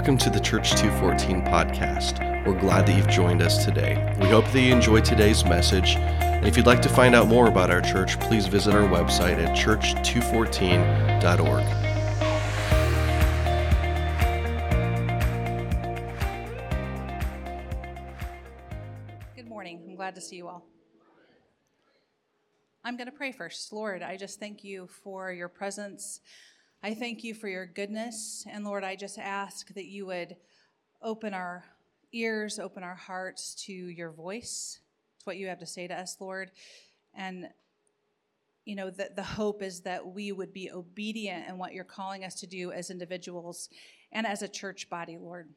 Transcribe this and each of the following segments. Welcome to the Church 214 podcast. We're glad that you've joined us today. We hope that you enjoyed today's message. And if you'd like to find out more about our church, please visit our website at church214.org. To see you all. I'm going to pray first. Lord, I just thank you for your presence. I thank you for your goodness. And Lord, I just ask that you would open our ears, open our hearts to your voice. It's what you have to say to us, Lord. And you know, that the hope is that we would be obedient in what you're calling us to do as individuals and as a church body, Lord.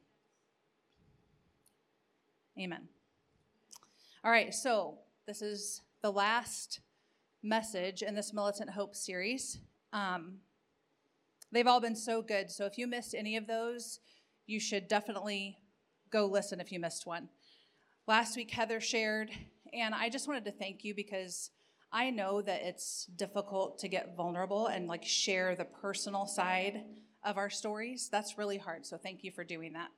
Amen. All right, so this is the last message in this Militant Hope series. They've all been so good, so if you missed any of those, you should definitely go listen if you missed one. Last week, Heather shared, and I just wanted to thank you because I know that it's difficult to get vulnerable and like share the personal side of our stories. That's really hard, so thank you for doing that.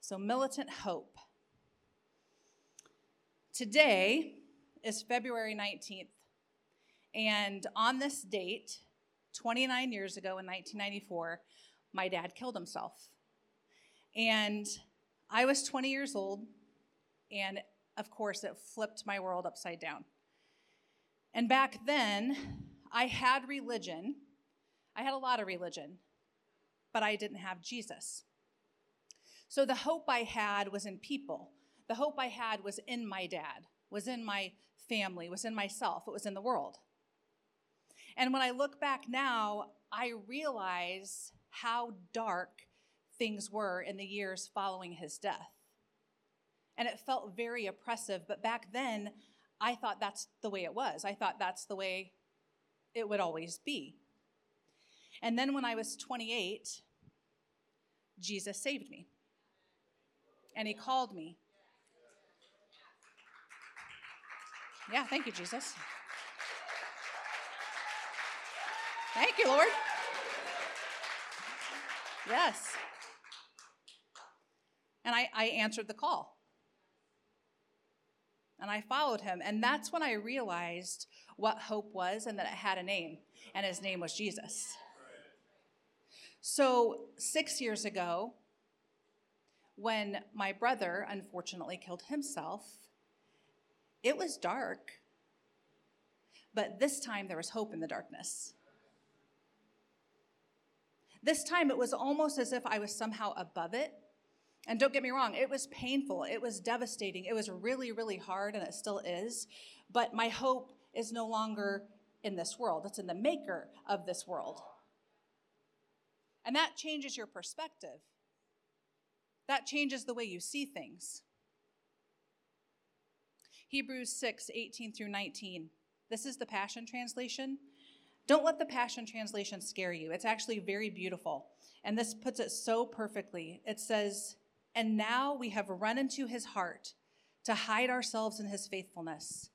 So, Militant Hope. Today is February 19th, and on this date, 29 years ago in 1994, my dad killed himself. And I was 20 years old, and of course, it flipped my world upside down. And back then, I had religion. I had a lot of religion, but I didn't have Jesus. So the hope I had was in people. The hope I had was in my dad, was in my family, was in myself, it was in the world. And when I look back now, I realize how dark things were in the years following his death. And it felt very oppressive, but back then, I thought that's the way it was. I thought that's the way it would always be. And then when I was 28, Jesus saved me. And he called me. Yeah, thank you, Jesus. Thank you, Lord. Yes. And I answered the call. And I followed him. And that's when I realized what hope was and that it had a name. And his name was Jesus. So 6 years ago, when my brother unfortunately killed himself, it was dark, but this time there was hope in the darkness. This time it was almost as if I was somehow above it. And don't get me wrong, it was painful, it was devastating, it was really, really hard, and it still is. But my hope is no longer in this world, it's in the maker of this world. And that changes your perspective. That changes the way you see things. Hebrews 6:18 through 19. This is the Passion Translation. Don't let the Passion Translation scare you. It's actually very beautiful. And this puts it so perfectly. It says, "And now we have run into his heart to hide ourselves in his faithfulness.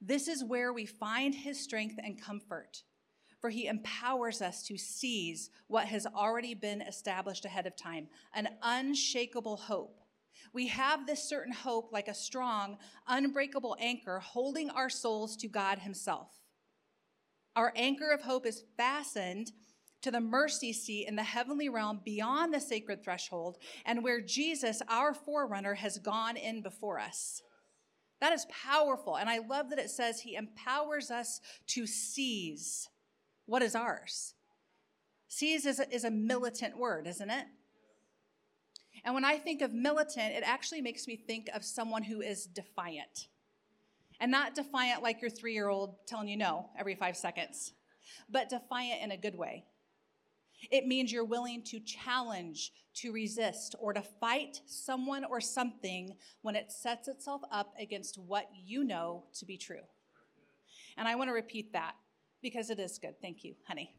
This is where we find his strength and comfort, for he empowers us to seize what has already been established ahead of time, an unshakable hope. We have this certain hope like a strong, unbreakable anchor holding our souls to God himself. Our anchor of hope is fastened to the mercy seat in the heavenly realm beyond the sacred threshold and where Jesus, our forerunner, has gone in before us." That is powerful, and I love that it says he empowers us to seize. What is ours? Seize is a militant word, isn't it? And when I think of militant, it actually makes me think of someone who is defiant. And not defiant like your 3-year-old telling you no every 5 seconds, but defiant in a good way. It means you're willing to challenge, to resist, or to fight someone or something when it sets itself up against what you know to be true. And I want to repeat that. Because it is good. Thank you, honey.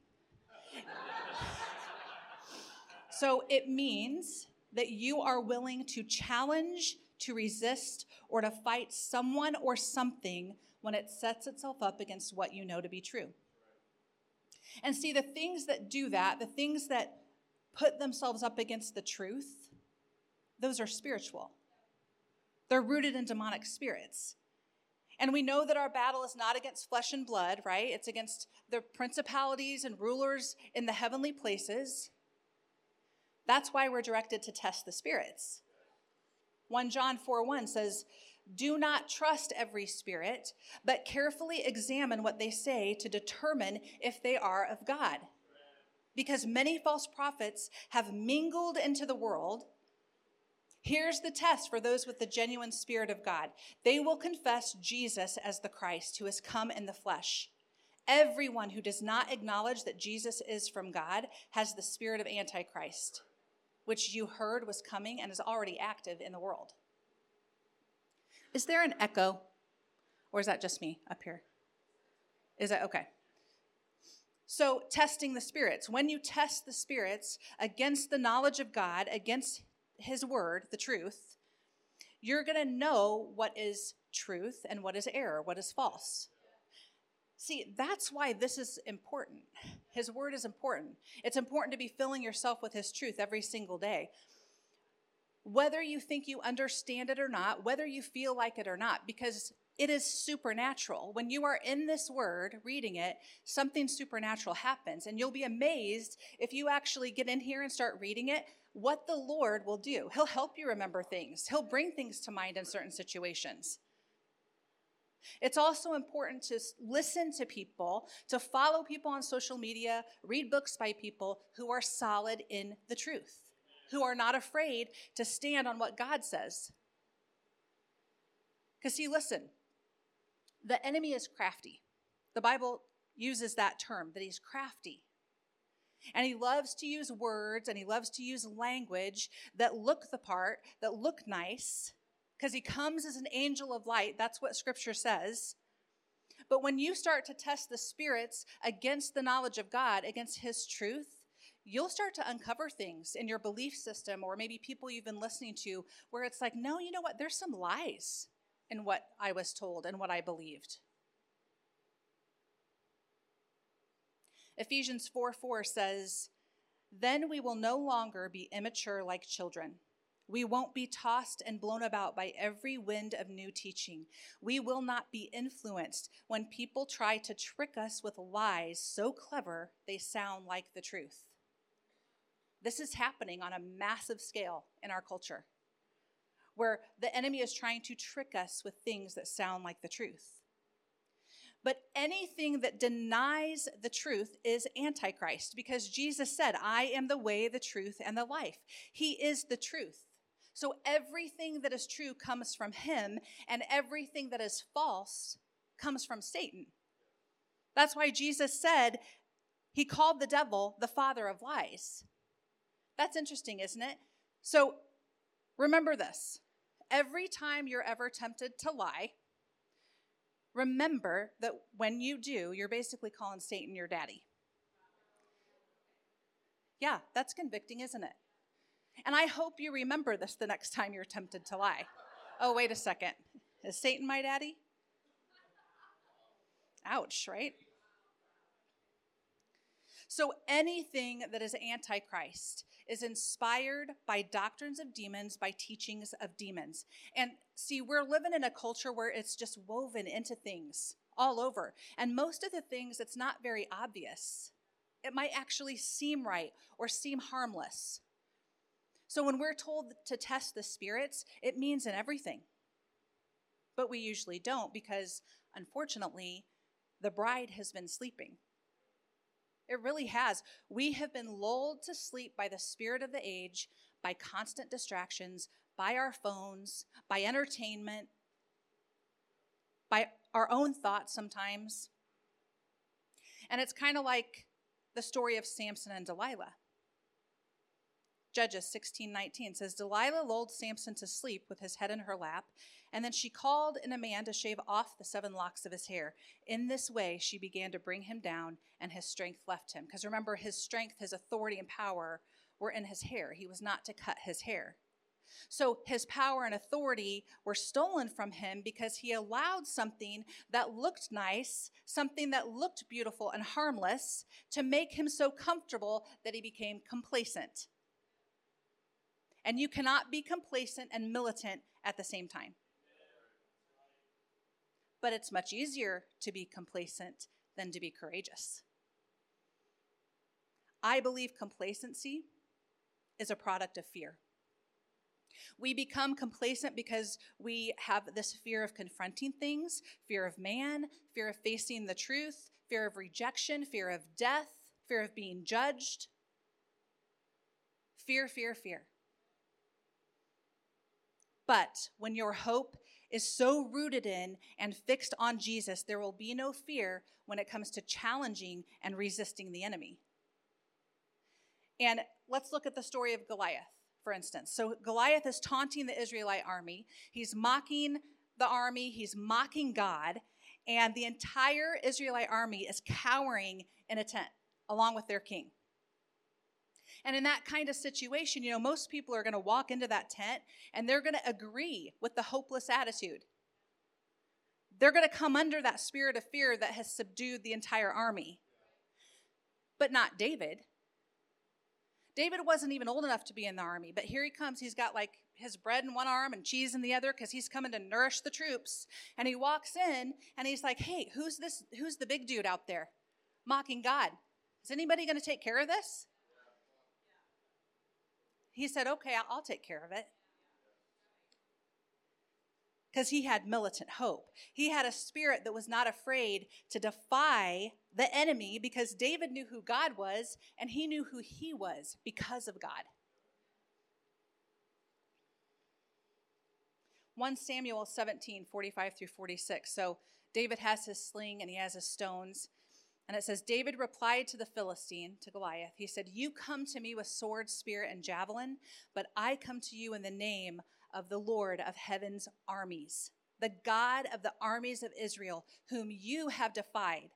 So it means that you are willing to challenge, to resist, or to fight someone or something when it sets itself up against what you know to be true. And see, the things that do that, the things that put themselves up against the truth, those are spiritual. They're rooted in demonic spirits. And we know that our battle is not against flesh and blood, right? It's against the principalities and rulers in the heavenly places. That's why we're directed to test the spirits. 1 John 4:1 says, "Do not trust every spirit, but carefully examine what they say to determine if they are of God. Because many false prophets have mingled into the world." Here's the test for those with the genuine Spirit of God. They will confess Jesus as the Christ who has come in the flesh. Everyone who does not acknowledge that Jesus is from God has the spirit of Antichrist, which you heard was coming and is already active in the world. Is there an echo? Or is that just me up here? Is that okay? So testing the spirits. When you test the spirits against the knowledge of God, against his word, the truth, you're going to know what is truth and what is error, what is false. See, that's why this is important. His word is important. It's important to be filling yourself with his truth every single day. Whether you think you understand it or not, whether you feel like it or not, because it is supernatural. When you are in this word, reading it, something supernatural happens, and you'll be amazed if you actually get in here and start reading it, what the Lord will do. He'll help you remember things. He'll bring things to mind in certain situations. It's also important to listen to people, to follow people on social media, read books by people who are solid in the truth, who are not afraid to stand on what God says. Because see, listen, the enemy is crafty. The Bible uses that term, that he's crafty. And he loves to use words and he loves to use language that look the part, that look nice, because he comes as an angel of light. That's what Scripture says. But when you start to test the spirits against the knowledge of God, against his truth, you'll start to uncover things in your belief system or maybe people you've been listening to where it's like, no, you know what? There's some lies in what I was told and what I believed. Ephesians 4:4 says, "Then we will no longer be immature like children. We won't be tossed and blown about by every wind of new teaching. We will not be influenced when people try to trick us with lies so clever they sound like the truth." This is happening on a massive scale in our culture, where the enemy is trying to trick us with things that sound like the truth. But anything that denies the truth is Antichrist, because Jesus said, "I am the way, the truth, and the life." He is the truth. So everything that is true comes from him, and everything that is false comes from Satan. That's why Jesus said he called the devil the father of lies. That's interesting, isn't it? So remember this. Every time you're ever tempted to lie, remember that when you do, you're basically calling Satan your daddy. Yeah, that's convicting, isn't it? And I hope you remember this the next time you're tempted to lie. Oh, wait a second. Is Satan my daddy? Ouch, right? So anything that is Antichrist is inspired by doctrines of demons, by teachings of demons. And see, we're living in a culture where it's just woven into things all over. And most of the things, it's not very obvious. It might actually seem right or seem harmless. So when we're told to test the spirits, it means in everything. But we usually don't, because unfortunately, the bride has been sleeping. It really has. We have been lulled to sleep by the spirit of the age, by constant distractions, by our phones, by entertainment, by our own thoughts sometimes. And it's kind of like the story of Samson and Delilah. Judges 16:19 says, "Delilah lulled Samson to sleep with his head in her lap, and then she called in a man to shave off the 7 locks of his hair. In this way, she began to bring him down, and his strength left him." Because remember, his strength, his authority, and power were in his hair. He was not to cut his hair. So his power and authority were stolen from him because he allowed something that looked nice, something that looked beautiful and harmless, to make him so comfortable that he became complacent. And you cannot be complacent and militant at the same time. But it's much easier to be complacent than to be courageous. I believe complacency is a product of fear. We become complacent because we have this fear of confronting things, fear of man, fear of facing the truth, fear of rejection, fear of death, fear of being judged. Fear, fear, fear. But when your hope is so rooted in and fixed on Jesus, there will be no fear when it comes to challenging and resisting the enemy. And let's look at the story of Goliath, for instance. So Goliath is taunting the Israelite army. He's mocking the army. He's mocking God. And the entire Israelite army is cowering in a tent along with their king. And in that kind of situation, you know, most people are going to walk into that tent and they're going to agree with the hopeless attitude. They're going to come under that spirit of fear that has subdued the entire army. But not David. David wasn't even old enough to be in the army, but here he comes. He's got like his bread in one arm and cheese in the other because he's coming to nourish the troops. And he walks in and he's like, hey, who's this? Who's the big dude out there mocking God? Is anybody going to take care of this? He said, okay, I'll take care of it. Because he had militant hope. He had a spirit that was not afraid to defy the enemy because David knew who God was and he knew who he was because of God. 1 Samuel 17:45 through 46. So David has his sling and he has his stones. And it says, David replied to the Philistine, to Goliath. He said, you come to me with sword, spear, and javelin, but I come to you in the name of the Lord of heaven's armies, the God of the armies of Israel, whom you have defied.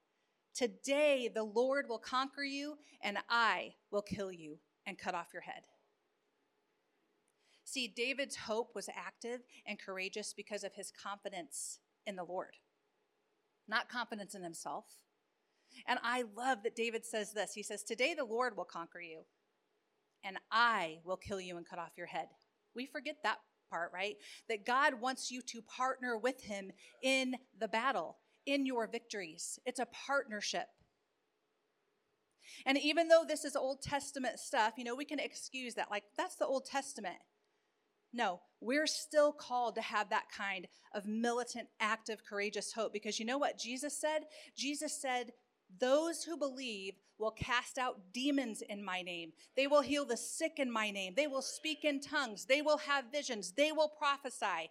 Today the Lord will conquer you, and I will kill you and cut off your head. See, David's hope was active and courageous because of his confidence in the Lord, not confidence in himself. And I love that David says this. He says, today the Lord will conquer you, and I will kill you and cut off your head. We forget that part, right? That God wants you to partner with him in the battle, in your victories. It's a partnership. And even though this is Old Testament stuff, you know, we can excuse that. Like, that's the Old Testament. No, we're still called to have that kind of militant, active, courageous hope. Because you know what Jesus said? Jesus said, those who believe will cast out demons in my name. They will heal the sick in my name. They will speak in tongues. They will have visions. They will prophesy,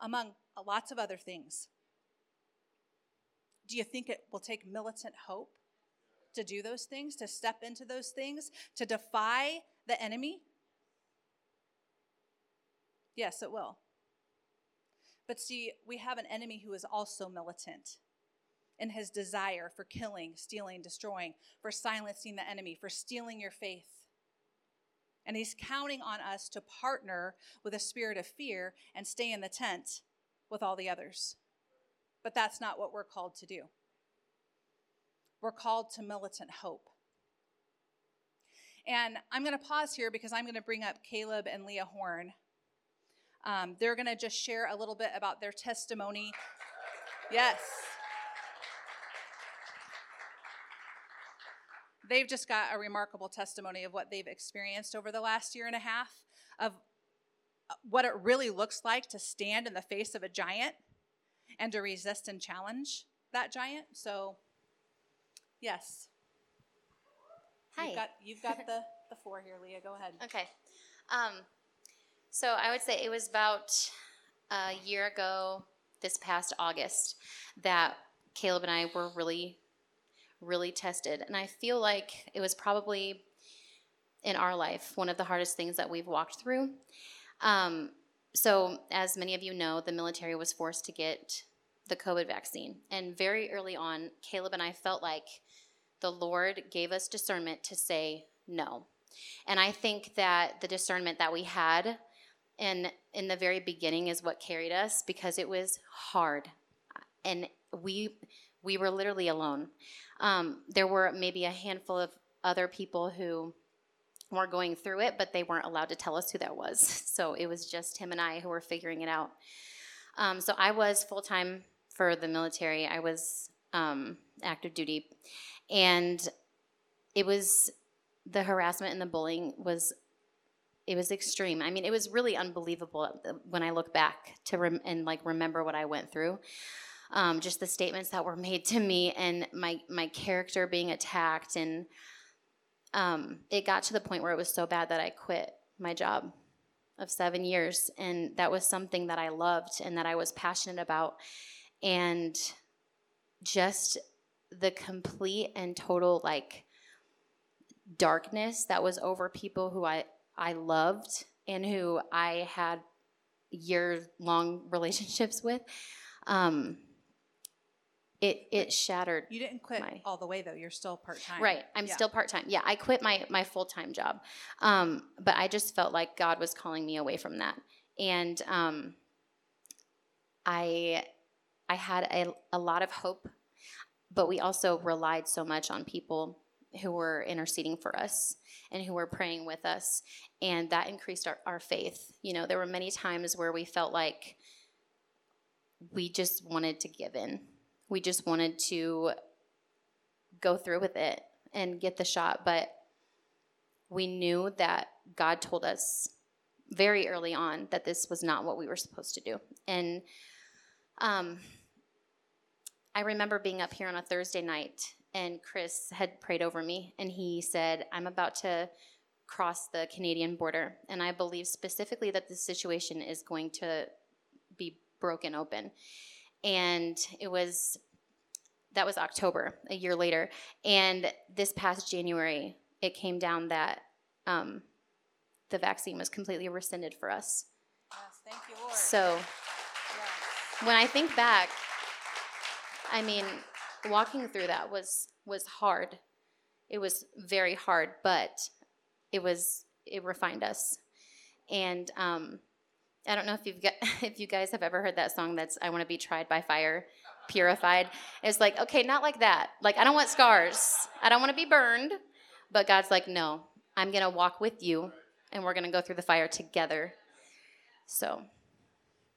among lots of other things. Do you think it will take militant hope to do those things, to step into those things, to defy the enemy? Yes, it will. But see, we have an enemy who is also militant in his desire for killing, stealing, destroying, for silencing the enemy, for stealing your faith. And he's counting on us to partner with a spirit of fear and stay in the tent with all the others. But that's not what we're called to do. We're called to militant hope. And I'm going to pause here because I'm going to bring up Caleb and Leah Horn. They're going to just share a little bit about their testimony. Yes. They've just got a remarkable testimony of what they've experienced over the last year and a half, of what it really looks like to stand in the face of a giant and to resist and challenge that giant. So, yes. Hi. You've got the floor here, Leah. Go ahead. Okay. So I would say it was about a year ago this past August that Caleb and I were really tested. And I feel like it was probably in our life one of the hardest things that we've walked through. So as many of you know, the military was forced to get the COVID vaccine. And very early on, Caleb and I felt like the Lord gave us discernment to say no. And I think that the discernment that we had and in the very beginning is what carried us, because it was hard, and we were literally alone. There were maybe a handful of other people who more going through it, but they weren't allowed to tell us who that was. So it was just him and I who were figuring it out. So I was full-time for the military. I was active duty. And it was the harassment and the bullying was extreme. I mean, it was really unbelievable when I look back to remember what I went through. Just the statements that were made to me and my character being attacked. And it got to the point where it was so bad that I quit my job of 7 years. And that was something that I loved and that I was passionate about. And just the complete and total, darkness that was over people who I loved and who I had year-long relationships with, it shattered. You didn't quit all the way, though. You're still part-time. Right. I'm still part-time. Yeah, I quit my full-time job. But I just felt like God was calling me away from that. And I had a lot of hope, but we also relied so much on people who were interceding for us and who were praying with us, and that increased our faith. There were many times where we felt like we just wanted to give in. We just wanted to go through with it and get the shot, but we knew that God told us very early on that this was not what we were supposed to do. And I remember being up here on a Thursday night, and Chris had prayed over me, and he said, I'm about to cross the Canadian border, and I believe specifically that this situation is going to be broken open. And that was October, a year later, and this past January, it came down that the vaccine was completely rescinded for us. Yes, thank you, Lord. So yes. When I think back, I mean, walking through that was hard. It was very hard, but it refined us. And I don't know if you guys have ever heard that song that's I want to be tried by fire, purified. It's like, okay, not like that. Like, I don't want scars. I don't want to be burned. But God's like, no, I'm going to walk with you, and we're going to go through the fire together. So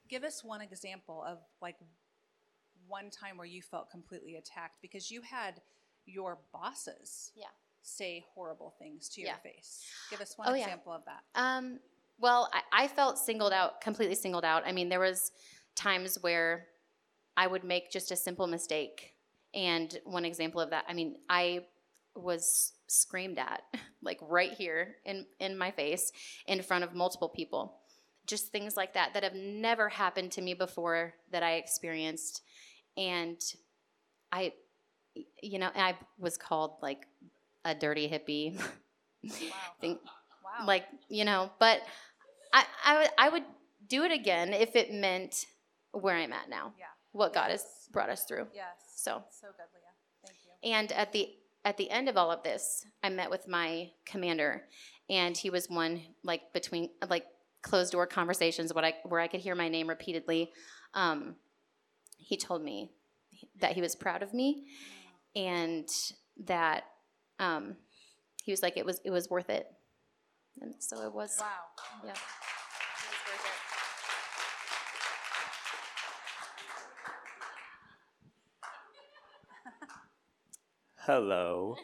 give us one example of one time where you felt completely attacked, because you had your bosses say horrible things to your face. Give us one example of that. Well, I felt singled out, completely singled out. I mean, there was times where I would make just a simple mistake. And one example of that, I mean, I was screamed at, right here in my face in front of multiple people. Just things like that have never happened to me before that I experienced. And I was called a dirty hippie. Wow. Wow. But I would do it again if it meant where I'm at now. Yeah. What God has brought us through. Yes. So. So good, Leah. Thank you. And at the end of all of this, I met with my commander, and he was one between closed door conversations where I could hear my name repeatedly. He told me that he was proud of me, and that he was like, it was worth it. And so it was. Wow. Yeah. It was worth it. Hello.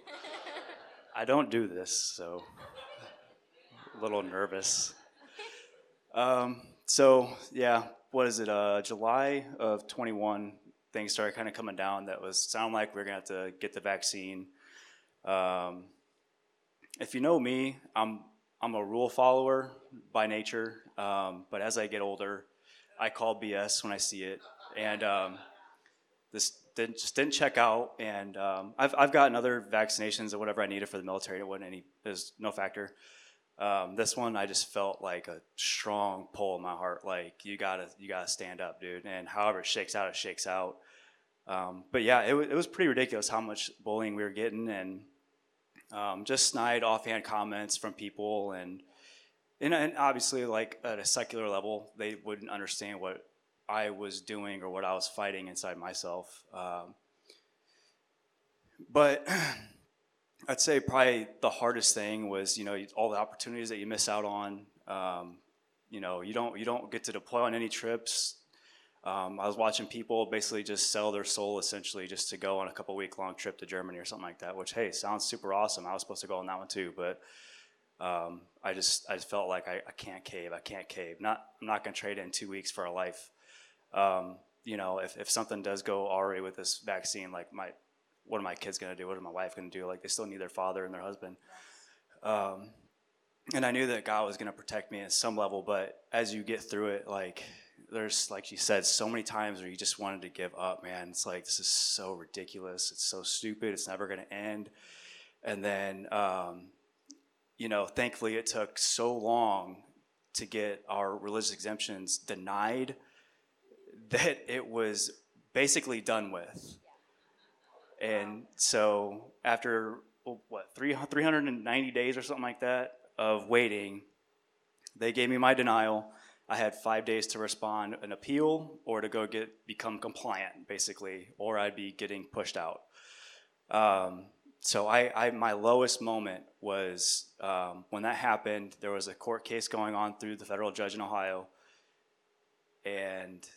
I don't do this, so a little nervous. What is it, July of 21, things started kind of coming down. That sound like we're going to have to get the vaccine. If you know me, I'm a rule follower by nature, but as I get older, I call BS when I see it, and this didn't check out, and I've gotten other vaccinations or whatever I needed for the military. There's no factor. This one, I just felt like a strong pull in my heart, you gotta stand up, dude. And however it shakes out, it shakes out. It was pretty ridiculous how much bullying we were getting, and just snide, offhand comments from people, and obviously, at a secular level, they wouldn't understand what I was doing or what I was fighting inside myself. But I'd say probably the hardest thing was, you know, all the opportunities that you miss out on. You know, you don't get to deploy on any trips. I was watching people basically just sell their soul, essentially, just to go on a couple-week-long trip to Germany or something like that, which, hey, sounds super awesome. I was supposed to go on that one too, but I just felt like I can't cave. I can't cave. I'm not going to trade in 2 weeks for a life. You know, if something does go awry with this vaccine, like what are my kids going to do? What is my wife going to do? Like, they still need their father and their husband. And I knew that God was going to protect me at some level, but as you get through it, like, there's, like you said, so many times where you just wanted to give up, man. It's like, this is so ridiculous. It's so stupid. It's never going to end. And then, you know, thankfully it took so long to get our religious exemptions denied that it was basically done with. And so after, 390 days or something like that of waiting, they gave me my denial. I had 5 days to respond an appeal or to go become compliant, basically, or I'd be getting pushed out. So my lowest moment was when that happened. There was a court case going on through the federal judge in Ohio, and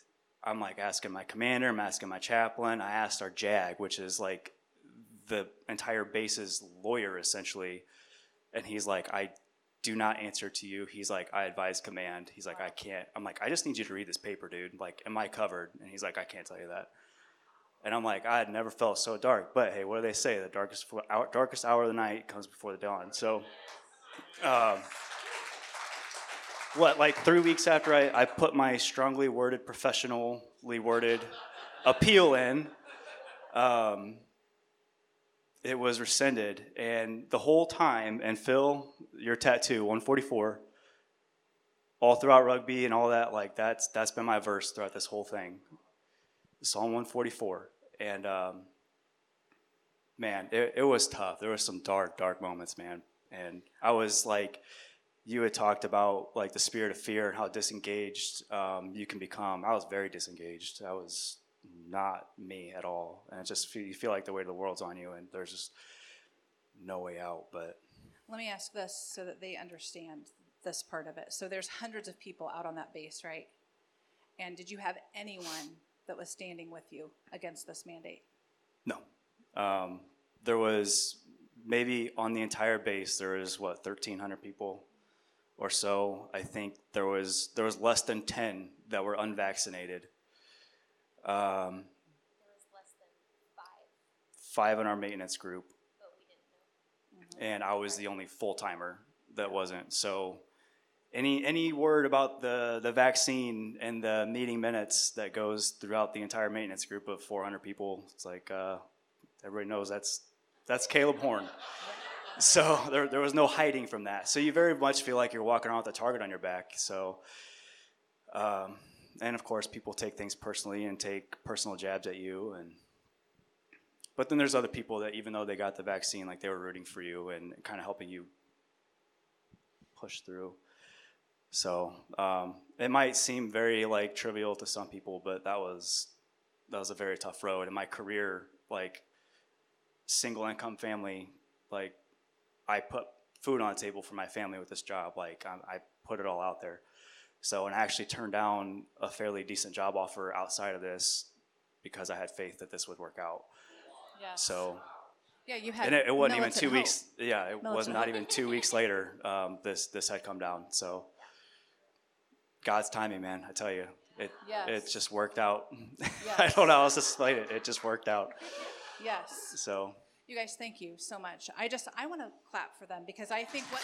I'm like asking my commander, I'm asking my chaplain, I asked our JAG, which is like the entire base's lawyer, essentially, and he's like, I do not answer to you. He's like, I advise command. He's like, I can't. I'm like, I just need you to read this paper, dude. Like, am I covered? And he's like, I can't tell you that. And I'm like, I had never felt so dark. But hey, what do they say? The darkest hour of the night comes before the dawn. So, like 3 weeks after I put my strongly worded, professionally worded appeal in, it was rescinded, and the whole time, and Phil, your tattoo, 144, all throughout rugby and all that, like that's been my verse throughout this whole thing, Psalm 144, and man, it was tough. There was some dark moments, man, and I was like, you had talked about like the spirit of fear and how disengaged you can become. I was very disengaged. I was not me at all, and it's just you feel like the weight of the world's on you and there's just no way out. But let me ask this so that they understand this part of it. So there's hundreds of people out on that base, right? And did you have anyone that was standing with you against this mandate? No. There was maybe on the entire base there was 1,300 people or so. I think there was less than 10 that were unvaccinated. There was less than five in our maintenance group, but we didn't know. Mm-hmm. And I was the only full-timer that wasn't. So any word about the vaccine and the meeting minutes that goes throughout the entire maintenance group of 400 people, it's like, everybody knows that's Caleb Horn. So there was no hiding from that. So you very much feel like you're walking around with a target on your back. So, and of course, people take things personally and take personal jabs at you. But then there's other people that, even though they got the vaccine, like they were rooting for you and kind of helping you push through. So it might seem very like trivial to some people, but that was a very tough road. In my career, like single income family, like I put food on the table for my family with this job. Like I put it all out there. So, and I actually turned down a fairly decent job offer outside of this because I had faith that this would work out. Yeah. So, yeah, you had, and it wasn't even 2 weeks. Hope. Yeah, it was not even 2 weeks later. This had come down. So, God's timing, man. I tell you, it just worked out. Yes. I don't know how else to explain it. It just worked out. Yes. So, you guys, thank you so much. I want to clap for them because I think what.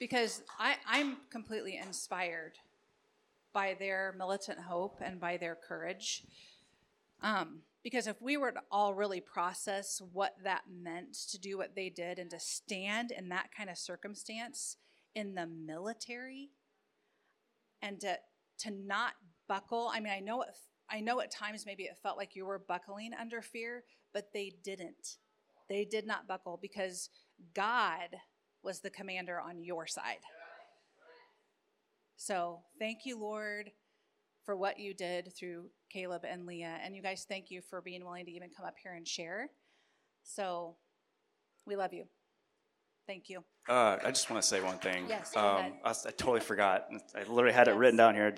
Because I'm completely inspired by their militant hope and by their courage. Because if we were to all really process what that meant to do what they did and to stand in that kind of circumstance in the military, and to not buckle. I mean, I know at times maybe it felt like you were buckling under fear, but they didn't. They did not buckle because God was the commander on your side. So thank you, Lord, for what you did through Caleb and Leah. And you guys, thank you for being willing to even come up here and share. So we love you. Thank you. I just want to say one thing. Yes, I totally forgot. I literally had it written down here.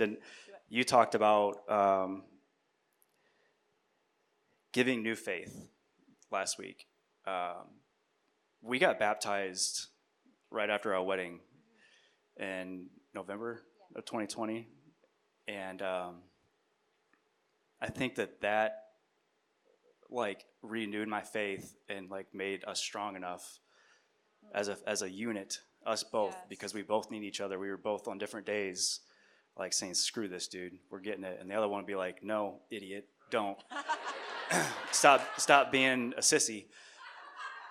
You talked about giving new faith last week. We got baptized right after our wedding in November of 2020. And I think that like renewed my faith and like made us strong enough as a unit, us both, because we both need each other. We were both on different days like saying, screw this dude, we're getting it. And the other one would be like, no, idiot, don't. Stop being a sissy.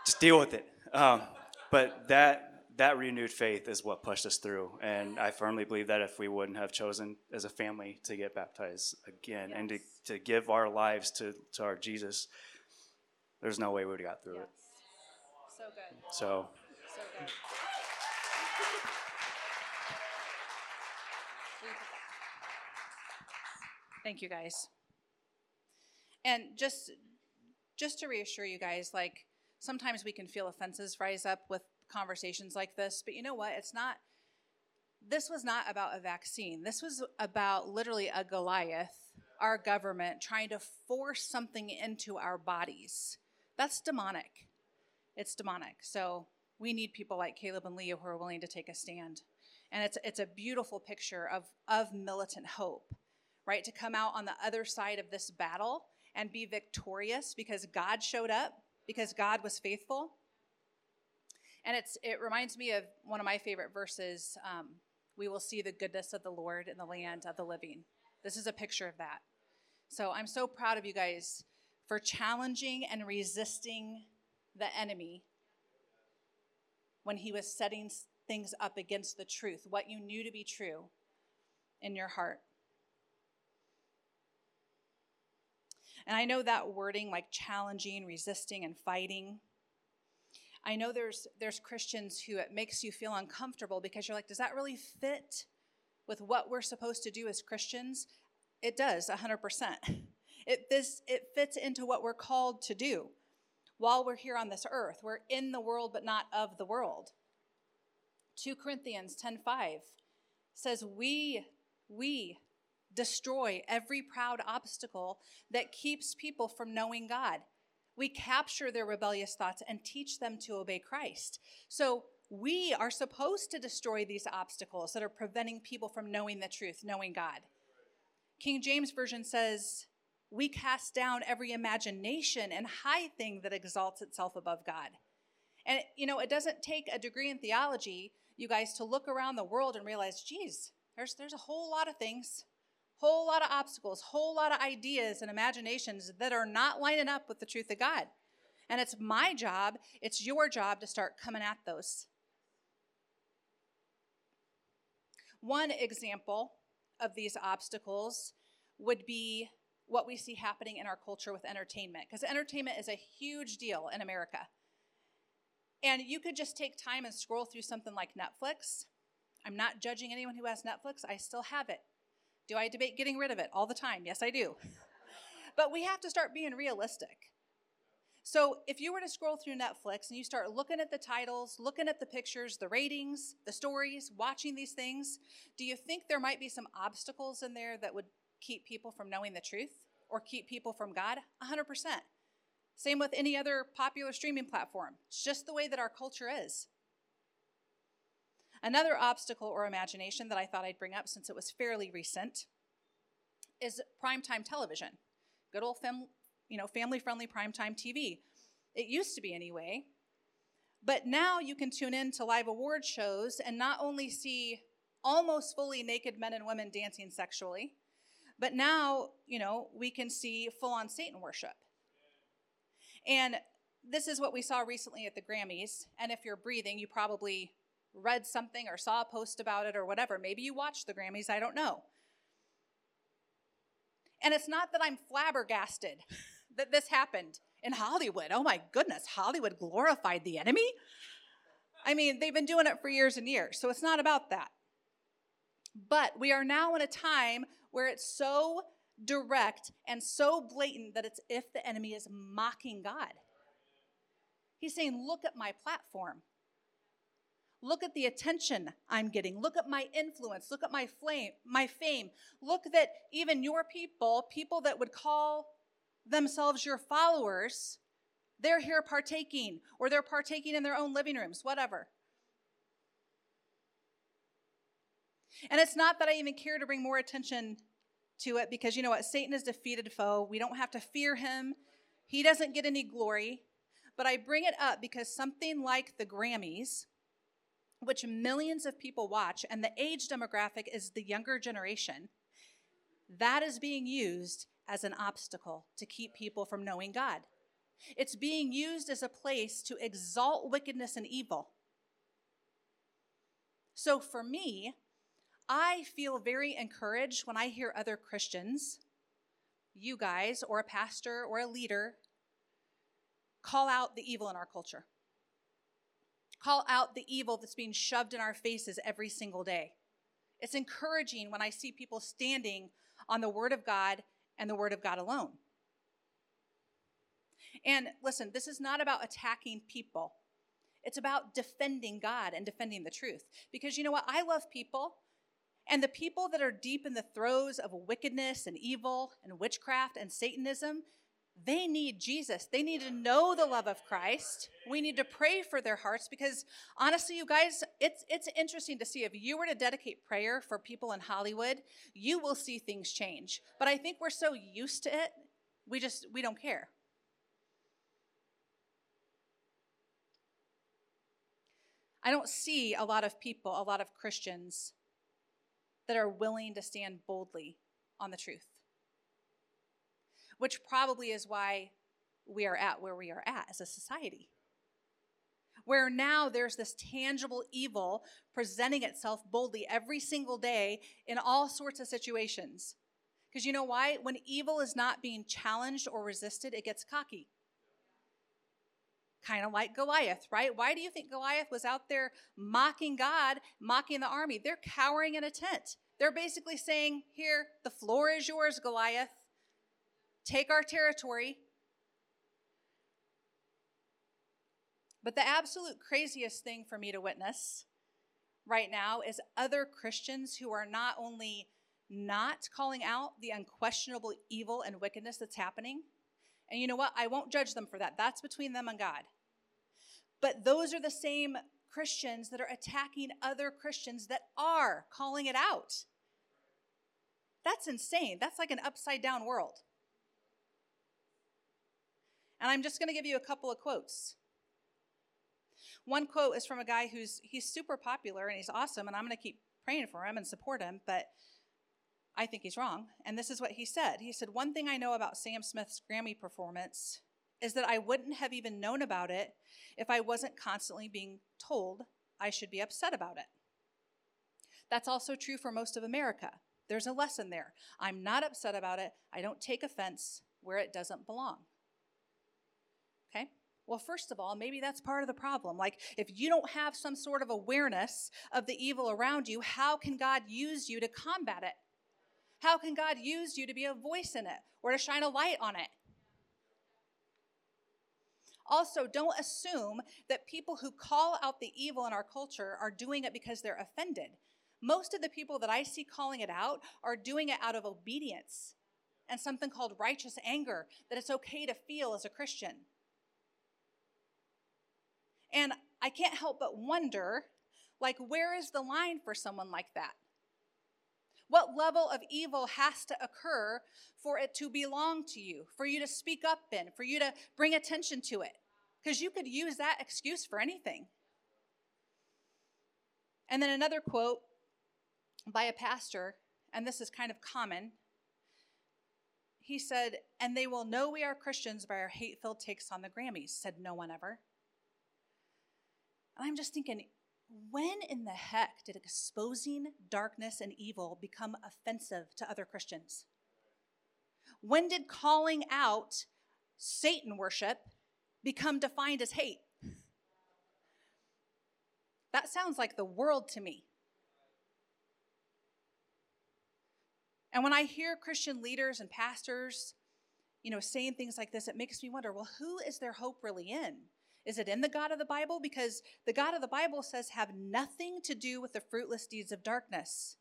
Just deal with it. But that renewed faith is what pushed us through. And I firmly believe that if we wouldn't have chosen as a family to get baptized again and to give our lives to our Jesus, there's no way we would have got through it. So good. So good. Thank you, guys. And just to reassure you guys, like, sometimes we can feel offenses rise up with conversations like this, but you know what? This was not about a vaccine. This was about literally a Goliath, our government, trying to force something into our bodies. That's demonic. It's demonic. So we need people like Caleb and Leah who are willing to take a stand. And it's a beautiful picture of militant hope, right? To come out on the other side of this battle and be victorious because God showed up, because God was faithful. And it reminds me of one of my favorite verses, we will see the goodness of the Lord in the land of the living. This is a picture of that. So I'm so proud of you guys for challenging and resisting the enemy when he was setting things up against the truth, what you knew to be true in your heart. And I know that wording, like challenging, resisting, and fighting, I know there's Christians who it makes you feel uncomfortable because you're like, does that really fit with what we're supposed to do as Christians? It does, 100%. It fits into what we're called to do while we're here on this earth. We're in the world but not of the world. 2 Corinthians 10:5 says, we destroy every proud obstacle that keeps people from knowing God. We capture their rebellious thoughts and teach them to obey Christ. So we are supposed to destroy these obstacles that are preventing people from knowing the truth, knowing God. King James Version says, we cast down every imagination and high thing that exalts itself above God. And, you know, it doesn't take a degree in theology, you guys, to look around the world and realize, geez, there's a whole lot of things, whole lot of obstacles, whole lot of ideas and imaginations that are not lining up with the truth of God. And it's my job, it's your job to start coming at those. One example of these obstacles would be what we see happening in our culture with entertainment, because entertainment is a huge deal in America. And you could just take time and scroll through something like Netflix. I'm not judging anyone who has Netflix. I still have it. Do I debate getting rid of it all the time? Yes, I do. But we have to start being realistic. So if you were to scroll through Netflix and you start looking at the titles, looking at the pictures, the ratings, the stories, watching these things, do you think there might be some obstacles in there that would keep people from knowing the truth or keep people from God? 100%. Same with any other popular streaming platform. It's just the way that our culture is. Another obstacle or imagination that I thought I'd bring up since it was fairly recent is primetime television. Good old family-friendly primetime TV. It used to be anyway, but now you can tune in to live award shows and not only see almost fully naked men and women dancing sexually, but now, you know, we can see full-on Satan worship. And this is what we saw recently at the Grammys, and if you're breathing, you probably read something or saw a post about it or whatever. Maybe you watched the Grammys, I don't know. And it's not that I'm flabbergasted that this happened in Hollywood. Oh my goodness, Hollywood glorified the enemy? I mean, they've been doing it for years and years, so it's not about that. But we are now in a time where it's so direct and so blatant that it's if the enemy is mocking God. He's saying, look at my platform. Look at the attention I'm getting. Look at my influence. Look at my fame. Look that even your people that would call themselves your followers, they're here partaking, or they're partaking in their own living rooms, whatever. And it's not that I even care to bring more attention to it, because you know what? Satan is a defeated foe. We don't have to fear him. He doesn't get any glory. But I bring it up because something like the Grammys, which millions of people watch, and the age demographic is the younger generation, that is being used as an obstacle to keep people from knowing God. It's being used as a place to exalt wickedness and evil. So for me, I feel very encouraged when I hear other Christians, you guys, or a pastor or a leader, call out the evil in our culture. Call out the evil that's being shoved in our faces every single day. It's encouraging when I see people standing on the Word of God and the Word of God alone. And listen, this is not about attacking people. It's about defending God and defending the truth. Because you know what? I love people. And the people that are deep in the throes of wickedness and evil and witchcraft and Satanism, they need Jesus. They need to know the love of Christ. We need to pray for their hearts, because honestly, you guys, it's interesting to see. If you were to dedicate prayer for people in Hollywood, you will see things change. But I think we're so used to it, we don't care. I don't see a lot of people, a lot of Christians that are willing to stand boldly on the truth, which probably is why we are at where we are at as a society, where now there's this tangible evil presenting itself boldly every single day in all sorts of situations. Because you know why? When evil is not being challenged or resisted, it gets cocky. Kind of like Goliath, right? Why do you think Goliath was out there mocking God, mocking the army? They're cowering in a tent. They're basically saying, here, the floor is yours, Goliath. Take our territory. But the absolute craziest thing for me to witness right now is other Christians who are not only not calling out the unquestionable evil and wickedness that's happening. And you know what? I won't judge them for that. That's between them and God. But those are the same Christians that are attacking other Christians that are calling it out. That's insane. That's like an upside down world. And I'm just going to give you a couple of quotes. One quote is from a guy he's super popular and he's awesome, and I'm going to keep praying for him and support him, but I think he's wrong. And this is what he said. He said, one thing I know about Sam Smith's Grammy performance is that I wouldn't have even known about it if I wasn't constantly being told I should be upset about it. That's also true for most of America. There's a lesson there. I'm not upset about it. I don't take offense where it doesn't belong. Okay? Well, first of all, maybe that's part of the problem. Like, if you don't have some sort of awareness of the evil around you, how can God use you to combat it? How can God use you to be a voice in it or to shine a light on it? Also, don't assume that people who call out the evil in our culture are doing it because they're offended. Most of the people that I see calling it out are doing it out of obedience and something called righteous anger that it's okay to feel as a Christian. And I can't help but wonder, like, where is the line for someone like that? What level of evil has to occur for it to belong to you, for you to speak up in, for you to bring attention to it? Because you could use that excuse for anything. And then another quote by a pastor, and this is kind of common. He said, and they will know we are Christians by our hate-filled takes on the Grammys, said no one ever. I'm just thinking, when in the heck did exposing darkness and evil become offensive to other Christians? When did calling out Satan worship become defined as hate? That sounds like the world to me. And when I hear Christian leaders and pastors, you know, saying things like this, it makes me wonder, well, who is their hope really in? Is it in the God of the Bible? Because the God of the Bible says have nothing to do with the fruitless deeds of darkness.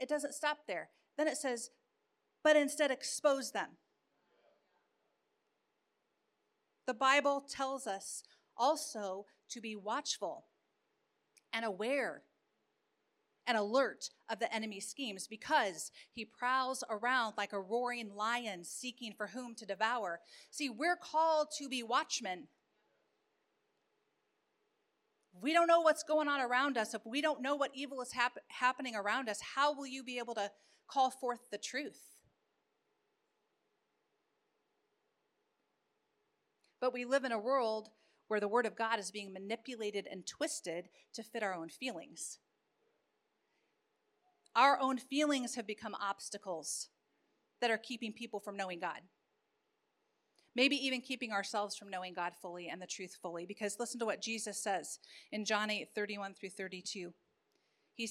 It doesn't stop there. Then it says, but instead expose them. The Bible tells us also to be watchful and aware and alert of the enemy's schemes, because he prowls around like a roaring lion seeking for whom to devour. See, we're called to be watchmen. We don't know what's going on around us. If we don't know what evil is happening around us, how will you be able to call forth the truth? But we live in a world where the word of God is being manipulated and twisted to fit our own feelings. Our own feelings have become obstacles that are keeping people from knowing God. Maybe even keeping ourselves from knowing God fully and the truth fully. Because listen to what Jesus says in John 8:31-32. It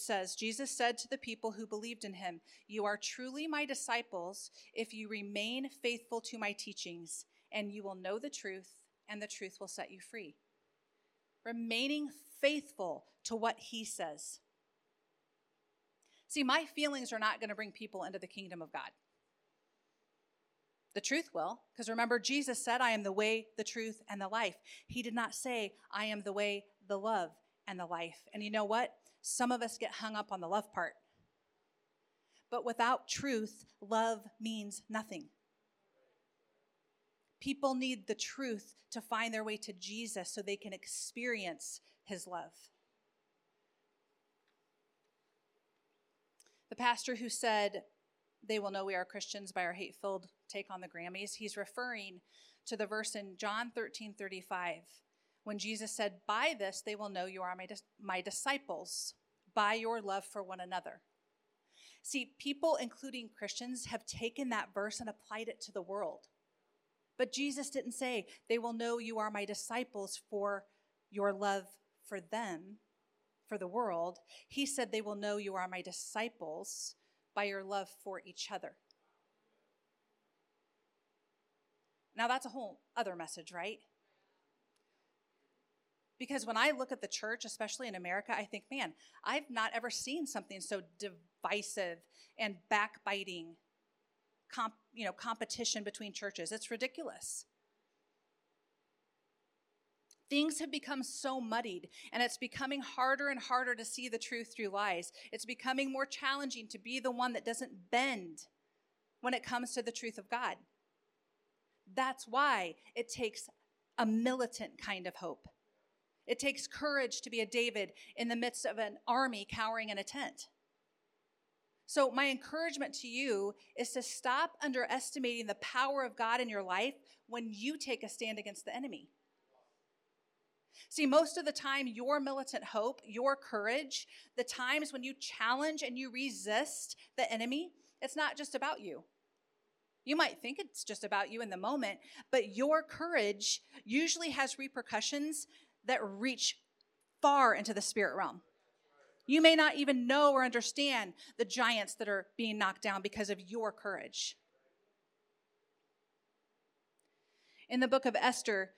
says, Jesus said to the people who believed in him, "You are truly my disciples if you remain faithful to my teachings, and you will know the truth, and the truth will set you free." Remaining faithful to what he says. See, my feelings are not going to bring people into the kingdom of God. The truth will, because remember, Jesus said, "I am the way, the truth, and the life." He did not say, "I am the way, the love, and the life." And you know what? Some of us get hung up on the love part. But without truth, love means nothing. People need the truth to find their way to Jesus so they can experience his love. The pastor who said, "They will know we are Christians by our hate-filled take on the Grammys," he's referring to the verse in John 13:35 when Jesus said, "By this they will know you are my disciples, by your love for one another." See, people, including Christians, have taken that verse and applied it to the world. But Jesus didn't say, "They will know you are my disciples for your love for them," for the world. He said, "They will know you are my disciples by your love for each other." Now that's a whole other message, right? Because when I look at the church, especially in America, I think, man, I've not ever seen something so divisive and backbiting, competition between churches. It's ridiculous. Things have become so muddied, and it's becoming harder and harder to see the truth through lies. It's becoming more challenging to be the one that doesn't bend when it comes to the truth of God. That's why it takes a militant kind of hope. It takes courage to be a David in the midst of an army cowering in a tent. So my encouragement to you is to stop underestimating the power of God in your life when you take a stand against the enemy. See, most of the time, your militant hope, your courage, the times when you challenge and you resist the enemy, it's not just about you. You might think it's just about you in the moment, but your courage usually has repercussions that reach far into the spirit realm. You may not even know or understand the giants that are being knocked down because of your courage. In the book of Esther,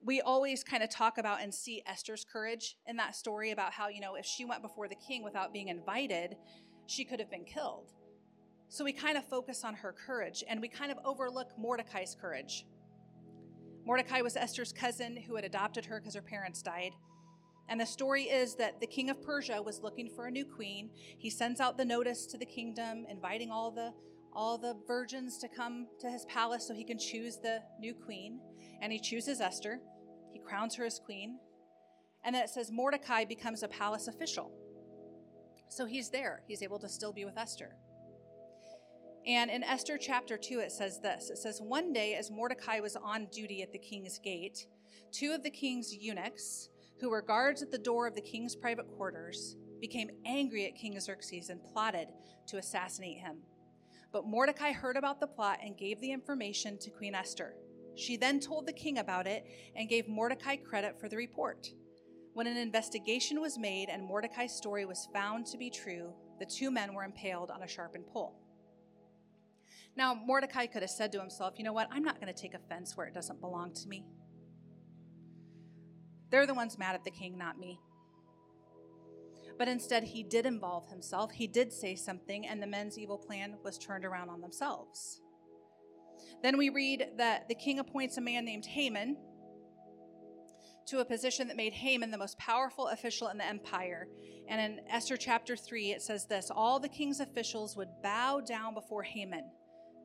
we always kind of talk about and see Esther's courage in that story about how, you know, if she went before the king without being invited, she could have been killed. So we kind of focus on her courage, and we kind of overlook Mordecai's courage. Mordecai was Esther's cousin who had adopted her because her parents died. And the story is that the king of Persia was looking for a new queen. He sends out the notice to the kingdom, inviting all the virgins to come to his palace so he can choose the new queen. And he chooses Esther. He crowns her as queen. And then it says Mordecai becomes a palace official. So he's there. He's able to still be with Esther. And in Esther chapter 2, it says this. It says, "One day as Mordecai was on duty at the king's gate, two of the king's eunuchs who were guards at the door of the king's private quarters, became angry at King Xerxes and plotted to assassinate him. But Mordecai heard about the plot and gave the information to Queen Esther. She then told the king about it and gave Mordecai credit for the report. When an investigation was made and Mordecai's story was found to be true, the two men were impaled on a sharpened pole. Now, Mordecai could have said to himself, you know what, I'm not going to take offense where it doesn't belong to me. They're the ones mad at the king, not me. But instead, he did involve himself. He did say something, and the men's evil plan was turned around on themselves. Then we read that the king appoints a man named Haman to a position that made Haman the most powerful official in the empire. And in Esther chapter 3, it says this, all the king's officials would bow down before Haman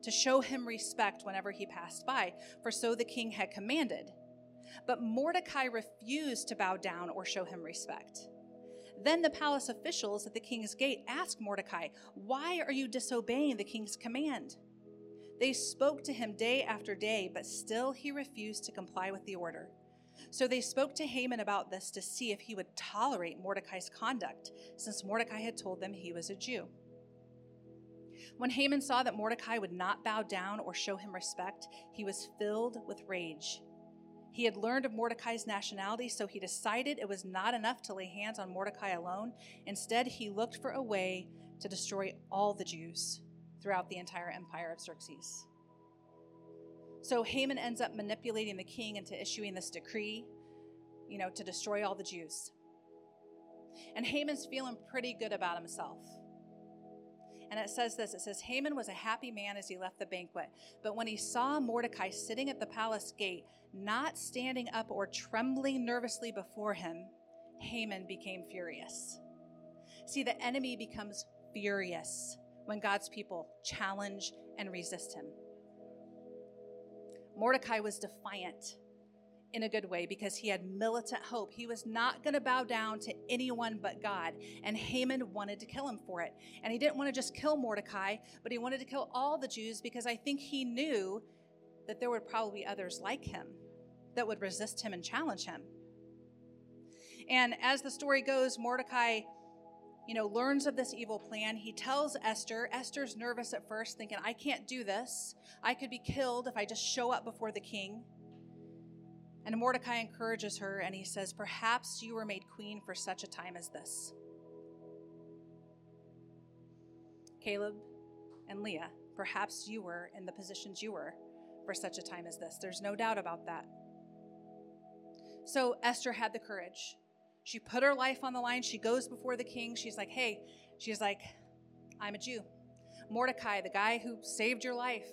to show him respect whenever he passed by, for so the king had commanded. But Mordecai refused to bow down or show him respect. Then the palace officials at the king's gate asked Mordecai, why are you disobeying the king's command? They spoke to him day after day, but still he refused to comply with the order. So they spoke to Haman about this to see if he would tolerate Mordecai's conduct, since Mordecai had told them he was a Jew. When Haman saw that Mordecai would not bow down or show him respect, he was filled with rage. He had learned of Mordecai's nationality, so he decided it was not enough to lay hands on Mordecai alone. Instead, he looked for a way to destroy all the Jews throughout the entire empire of Xerxes. So Haman ends up manipulating the king into issuing this decree, to destroy all the Jews. And Haman's feeling pretty good about himself. And it says this, it says, Haman was a happy man as he left the banquet. But when he saw Mordecai sitting at the palace gate, not standing up or trembling nervously before him, Haman became furious. See, the enemy becomes furious when God's people challenge and resist him. Mordecai was defiant in a good way because he had militant hope. He was not going to bow down to anyone but God, and Haman wanted to kill him for it. And he didn't want to just kill Mordecai, but he wanted to kill all the Jews because I think he knew that there would probably be others like him that would resist him and challenge him. And as the story goes, Mordecai learns of this evil plan. He tells Esther. Esther's nervous at first, thinking, I can't do this. I could be killed if I just show up before the king. And Mordecai encourages her, and he says, perhaps you were made queen for such a time as this. Caleb and Leah, perhaps you were in the positions you were for such a time as this. There's no doubt about that. So Esther had the courage. She put her life on the line. She goes before the king. She's like, I'm a Jew. Mordecai, the guy who saved your life,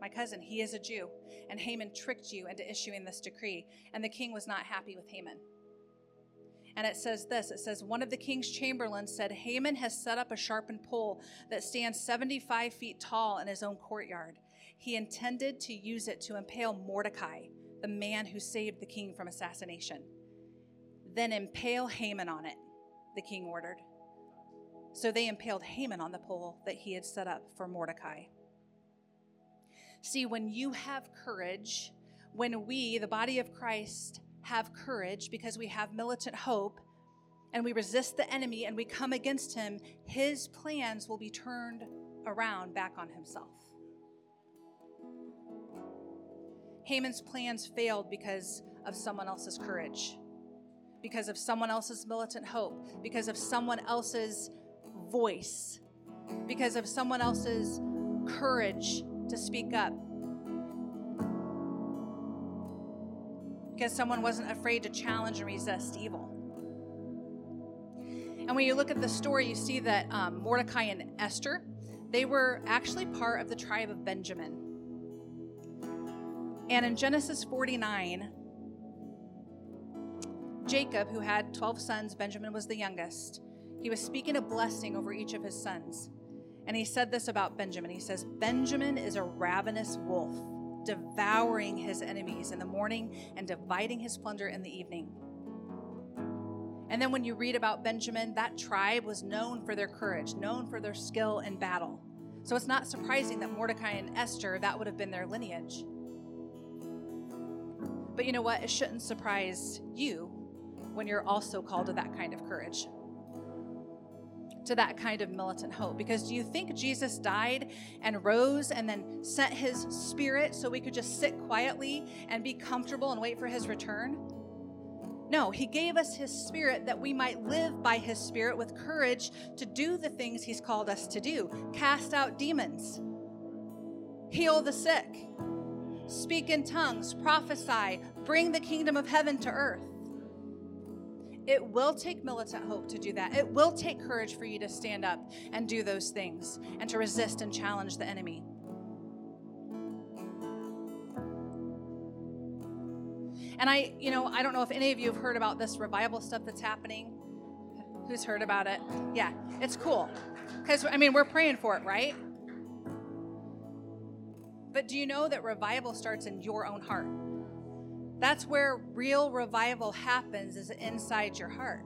my cousin, he is a Jew. And Haman tricked you into issuing this decree. And the king was not happy with Haman. And it says this, it says, one of the king's chamberlains said, Haman has set up a sharpened pole that stands 75 feet tall in his own courtyard. He intended to use it to impale Mordecai, the man who saved the king from assassination. Then impale Haman on it, the king ordered. So they impaled Haman on the pole that he had set up for Mordecai. See, when you have courage, when we, the body of Christ, have courage because we have militant hope and we resist the enemy and we come against him, his plans will be turned around back on himself. Haman's plans failed because of someone else's courage, because of someone else's militant hope, because of someone else's voice, because of someone else's courage to speak up, because someone wasn't afraid to challenge and resist evil. And when you look at the story, you see that Mordecai and Esther, they were actually part of the tribe of Benjamin. And in Genesis 49, Jacob, who had 12 sons, Benjamin was the youngest. He was speaking a blessing over each of his sons. And he said this about Benjamin. He says, Benjamin is a ravenous wolf, devouring his enemies in the morning and dividing his plunder in the evening. And then when you read about Benjamin, that tribe was known for their courage, known for their skill in battle. So it's not surprising that Mordecai and Esther, that would have been their lineage. But you know what? It shouldn't surprise you when you're also called to that kind of courage, to that kind of militant hope? Because do you think Jesus died and rose and then sent his spirit so we could just sit quietly and be comfortable and wait for his return? No, he gave us his spirit that we might live by his spirit with courage to do the things he's called us to do. Cast out demons, heal the sick, speak in tongues, prophesy, bring the kingdom of heaven to earth. It will take militant hope to do that. It will take courage for you to stand up and do those things and to resist and challenge the enemy. And I don't know if any of you have heard about this revival stuff that's happening. Who's heard about it? Yeah, it's cool. Because, we're praying for it, right? But do you know that revival starts in your own heart? That's where real revival happens, is inside your heart.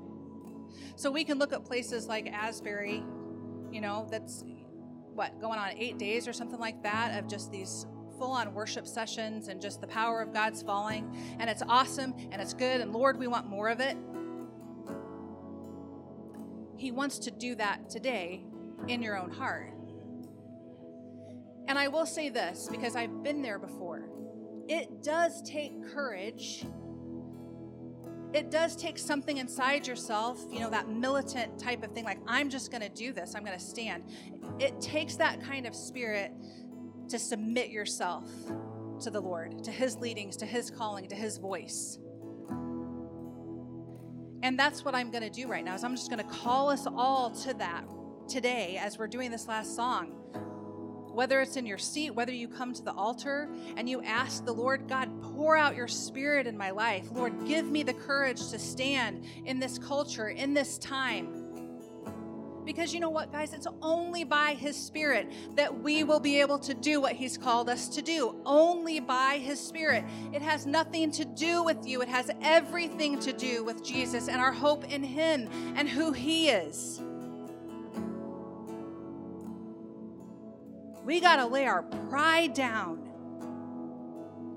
So we can look at places like Asbury, that's, going on 8 days or something like that of just these full-on worship sessions and just the power of God's falling, and it's awesome and it's good, and Lord, we want more of it. He wants to do that today in your own heart. And I will say this, because I've been there before. It does take courage. It does take something inside yourself, that militant type of thing, like, I'm just going to do this, I'm going to stand. It takes that kind of spirit to submit yourself to the Lord, to his leadings, to his calling, to his voice. And that's what I'm going to do right now, is I'm just going to call us all to that today as we're doing this last song. Whether it's in your seat, whether you come to the altar and you ask the Lord, God, pour out your spirit in my life. Lord, give me the courage to stand in this culture, in this time. Because you know what, guys? It's only by his spirit that we will be able to do what he's called us to do. Only by his spirit. It has nothing to do with you. It has everything to do with Jesus and our hope in him and who he is. We got to lay our pride down.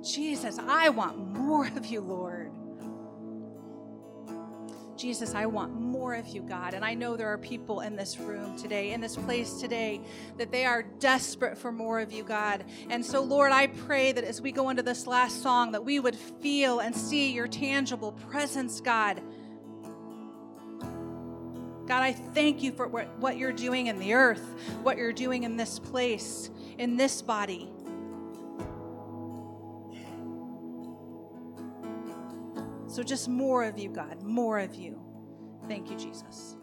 Jesus, I want more of you, Lord. Jesus, I want more of you, God. And I know there are people in this room today, in this place today, that they are desperate for more of you, God. And so, Lord, I pray that as we go into this last song, that we would feel and see your tangible presence, God. God, I thank you for what you're doing in the earth, what you're doing in this place, in this body. So just more of you, God, more of you. Thank you, Jesus.